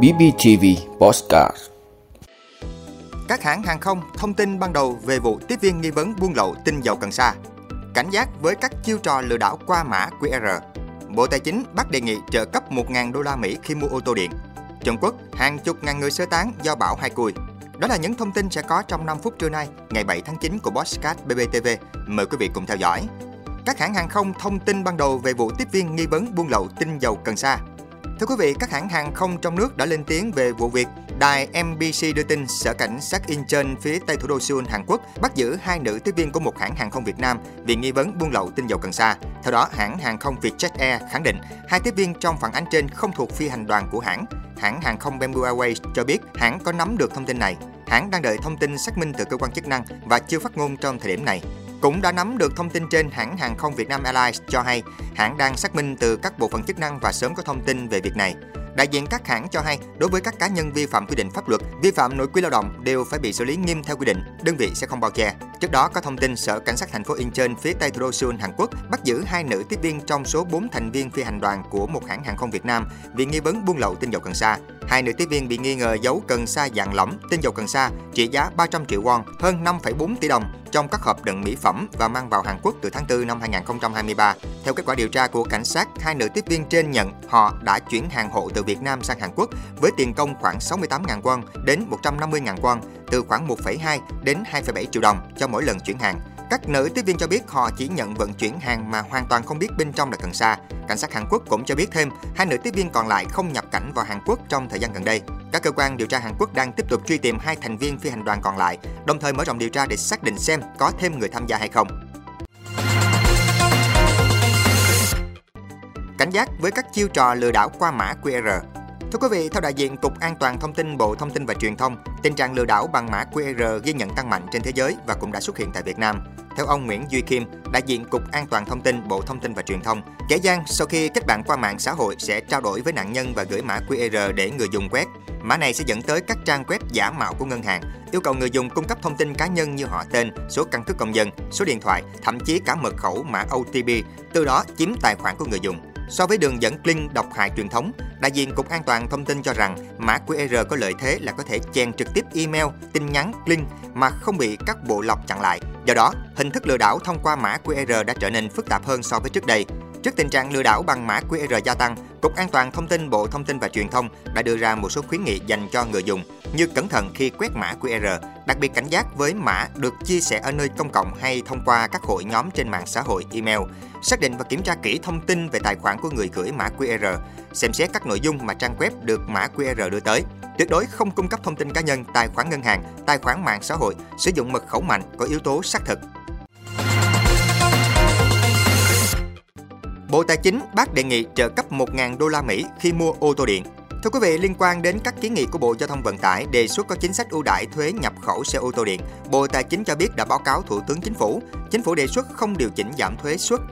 BBTV Podcast. Các hãng hàng không thông tin ban đầu về vụ tiếp viên nghi vấn buôn lậu tinh dầu cần sa. Cảnh giác với các chiêu trò lừa đảo qua mã QR. Bộ Tài chính Bắc đề nghị trợ cấp $1.000 khi mua ô tô điện. Trung Quốc, hàng chục ngàn người sơ tán do bão Haikui. Đó là những thông tin sẽ có trong 5 phút trưa nay, ngày 7 tháng 9 của podcast BBTV. Mời quý vị cùng theo dõi. Các hãng hàng không thông tin ban đầu về vụ tiếp viên nghi vấn buôn lậu tinh dầu cần sa. Thưa quý vị, các hãng hàng không trong nước đã lên tiếng về vụ việc. Đài MBC đưa tin sở cảnh sát Incheon phía tây thủ đô Seoul, Hàn Quốc bắt giữ 2 nữ tiếp viên của một hãng hàng không Việt Nam vì nghi vấn buôn lậu tinh dầu cần sa. Theo đó, hãng hàng không Vietjet Air khẳng định 2 tiếp viên trong phản ánh trên không thuộc phi hành đoàn của hãng. Hãng hàng không Bamboo Airways cho biết hãng có nắm được thông tin này. Hãng đang đợi thông tin xác minh từ cơ quan chức năng và chưa phát ngôn trong thời điểm này. Cũng đã nắm được thông tin trên, hãng hàng không Vietnam Airlines cho hay hãng đang xác minh từ các bộ phận chức năng và sớm có thông tin về việc này. Đại diện các hãng cho hay đối với các cá nhân vi phạm quy định pháp luật, vi phạm nội quy lao động đều phải bị xử lý nghiêm theo quy định, đơn vị sẽ không bao che. Trước đó có thông tin sở cảnh sát thành phố Incheon phía tây thủ đô Seoul, Hàn Quốc bắt giữ 2 nữ tiếp viên trong số 4 thành viên phi hành đoàn của một hãng hàng không Việt Nam vì nghi vấn buôn lậu tinh dầu cần sa. 2 nữ tiếp viên bị nghi ngờ giấu cần sa dạng lỏng, tinh dầu cần sa trị giá 300 triệu won, hơn 5,4 tỷ đồng trong các hộp đựng mỹ phẩm và mang vào Hàn Quốc từ tháng 4 năm 2023. Theo kết quả điều tra của cảnh sát, 2 nữ tiếp viên trên nhận họ đã chuyển hàng hộ từ Việt Nam sang Hàn Quốc với tiền công khoảng 68.000 won đến 150.000 won, từ khoảng 1,2 đến 2,7 triệu đồng cho mỗi lần chuyển hàng. Các nữ tiếp viên cho biết họ chỉ nhận vận chuyển hàng mà hoàn toàn không biết bên trong là cần sa. Cảnh sát Hàn Quốc cũng cho biết thêm, 2 nữ tiếp viên còn lại không nhập cảnh vào Hàn Quốc trong thời gian gần đây. Các cơ quan điều tra Hàn Quốc đang tiếp tục truy tìm 2 thành viên phi hành đoàn còn lại, đồng thời mở rộng điều tra để xác định xem có thêm người tham gia hay không. Cảnh giác với các chiêu trò lừa đảo qua mã QR. Thưa quý vị, theo đại diện Cục An toàn Thông tin Bộ Thông tin và Truyền thông, tình trạng lừa đảo bằng mã QR ghi nhận tăng mạnh trên thế giới và cũng đã xuất hiện tại Việt Nam. Theo ông Nguyễn Duy Kim, đại diện Cục An toàn Thông tin Bộ Thông tin và Truyền thông, kẻ gian sau khi kết bạn qua mạng xã hội sẽ trao đổi với nạn nhân và gửi mã QR để người dùng quét. Mã này sẽ dẫn tới các trang web giả mạo của ngân hàng, yêu cầu người dùng cung cấp thông tin cá nhân như họ tên, số căn cước công dân, số điện thoại, thậm chí cả mật khẩu mã OTP, từ đó chiếm tài khoản của người dùng. So với đường dẫn link độc hại truyền thống, đại diện Cục An toàn Thông tin cho rằng mã QR có lợi thế là có thể chèn trực tiếp email, tin nhắn, link mà không bị các bộ lọc chặn lại. Do đó, hình thức lừa đảo thông qua mã QR đã trở nên phức tạp hơn so với trước đây. Trước tình trạng lừa đảo bằng mã QR gia tăng, Cục An toàn Thông tin Bộ Thông tin và Truyền thông đã đưa ra một số khuyến nghị dành cho người dùng như cẩn thận khi quét mã QR, đặc biệt cảnh giác với mã được chia sẻ ở nơi công cộng hay thông qua các hội nhóm trên mạng xã hội, email. Xác định và kiểm tra kỹ thông tin về tài khoản của người gửi mã QR, xem xét các nội dung mà trang web được mã QR đưa tới. Tuyệt đối không cung cấp thông tin cá nhân, tài khoản ngân hàng, tài khoản mạng xã hội, sử dụng mật khẩu mạnh có yếu tố xác thực. Bộ Tài chính Bắc đề nghị trợ cấp $1.000 khi mua ô tô điện. Thưa quý vị, liên quan đến các kiến nghị của Bộ Giao thông Vận tải đề xuất có chính sách ưu đãi thuế nhập khẩu xe ô tô điện, Bộ Tài chính cho biết đã báo cáo Thủ tướng Chính phủ. Chính phủ đề xuất không điều chỉnh giảm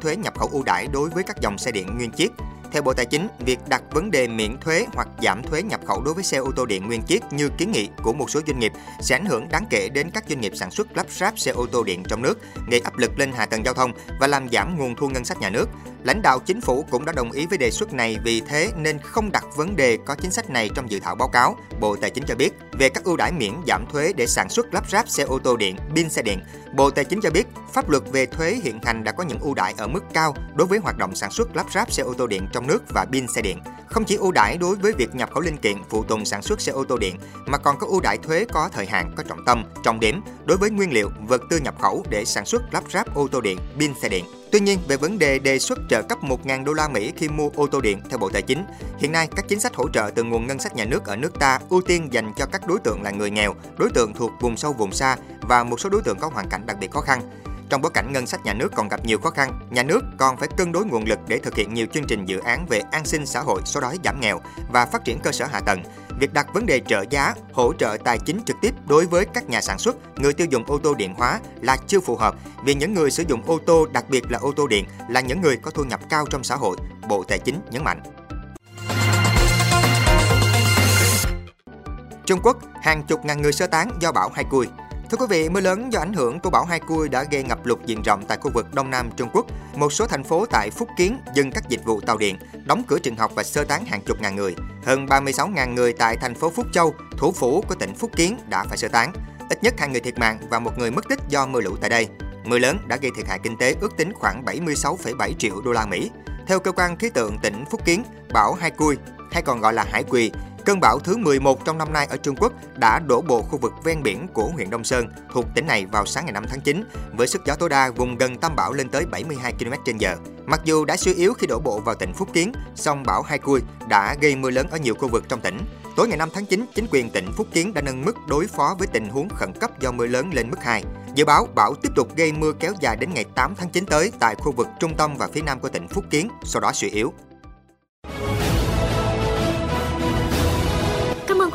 thuế nhập khẩu ưu đãi đối với các dòng xe điện nguyên chiếc. Theo Bộ Tài chính, việc đặt vấn đề miễn thuế hoặc giảm thuế nhập khẩu đối với xe ô tô điện nguyên chiếc như kiến nghị của một số doanh nghiệp sẽ ảnh hưởng đáng kể đến các doanh nghiệp sản xuất lắp ráp xe ô tô điện trong nước, gây áp lực lên hạ tầng giao thông và làm giảm nguồn thu ngân sách nhà nước. Lãnh đạo Chính phủ cũng đã đồng ý với đề xuất này, vì thế nên không đặt vấn đề có chính sách này trong dự thảo báo cáo. Bộ Tài chính cho biết về các ưu đãi miễn giảm thuế để sản xuất lắp ráp xe ô tô điện, pin xe điện. Bộ Tài chính cho biết pháp luật về thuế hiện hành đã có những ưu đãi ở mức cao đối với hoạt động sản xuất lắp ráp xe ô tô điện trong nước và pin xe điện. Không chỉ ưu đãi đối với việc nhập khẩu linh kiện phụ tùng sản xuất xe ô tô điện mà còn có ưu đãi thuế có thời hạn có trọng tâm, trọng điểm đối với nguyên liệu, vật tư nhập khẩu để sản xuất lắp ráp ô tô điện, pin xe điện. Tuy nhiên, về vấn đề đề xuất trợ cấp $1.000 khi mua ô tô điện, theo Bộ Tài chính, hiện nay các chính sách hỗ trợ từ nguồn ngân sách nhà nước ở nước ta ưu tiên dành cho các đối tượng là người nghèo, đối tượng thuộc vùng sâu vùng xa và một số đối tượng có hoàn cảnh đặc biệt khó khăn. Trong bối cảnh ngân sách nhà nước còn gặp nhiều khó khăn, nhà nước còn phải cân đối nguồn lực để thực hiện nhiều chương trình dự án về an sinh xã hội, xóa đói giảm nghèo và phát triển cơ sở hạ tầng. Việc đặt vấn đề trợ giá, hỗ trợ tài chính trực tiếp đối với các nhà sản xuất, người tiêu dùng ô tô điện hóa là chưa phù hợp, vì những người sử dụng ô tô, đặc biệt là ô tô điện, là những người có thu nhập cao trong xã hội, Bộ Tài chính nhấn mạnh. Trung Quốc, hàng chục ngàn người sơ tán do bão Haikui. Thưa quý vị, mưa lớn do ảnh hưởng của bão Haikui đã gây ngập lụt diện rộng tại khu vực Đông Nam Trung Quốc. Một số thành phố tại Phúc Kiến dừng các dịch vụ tàu điện, đóng cửa trường học và sơ tán hàng chục ngàn người. Hơn 36.000 người tại thành phố Phúc Châu, thủ phủ của tỉnh Phúc Kiến đã phải sơ tán. Ít nhất 2 người thiệt mạng và 1 người mất tích do mưa lũ tại đây. Mưa lớn đã gây thiệt hại kinh tế ước tính khoảng 76,7 triệu đô la Mỹ. Theo cơ quan khí tượng tỉnh Phúc Kiến, bão Haikui, hay còn gọi là Hải Quỳ, cơn bão thứ 11 trong năm nay ở Trung Quốc đã đổ bộ khu vực ven biển của huyện Đông Sơn thuộc tỉnh này vào sáng ngày 5 tháng 9 với sức gió tối đa vùng gần tâm bão lên tới 72 km/h. Mặc dù đã suy yếu khi đổ bộ vào tỉnh Phúc Kiến, song bão Haikui đã gây mưa lớn ở nhiều khu vực trong tỉnh. Tối ngày 5 tháng 9, chính quyền tỉnh Phúc Kiến đã nâng mức đối phó với tình huống khẩn cấp do mưa lớn lên mức 2. Dự báo bão tiếp tục gây mưa kéo dài đến ngày 8 tháng 9 tới tại khu vực trung tâm và phía nam của tỉnh Phúc Kiến, sau đó suy yếu.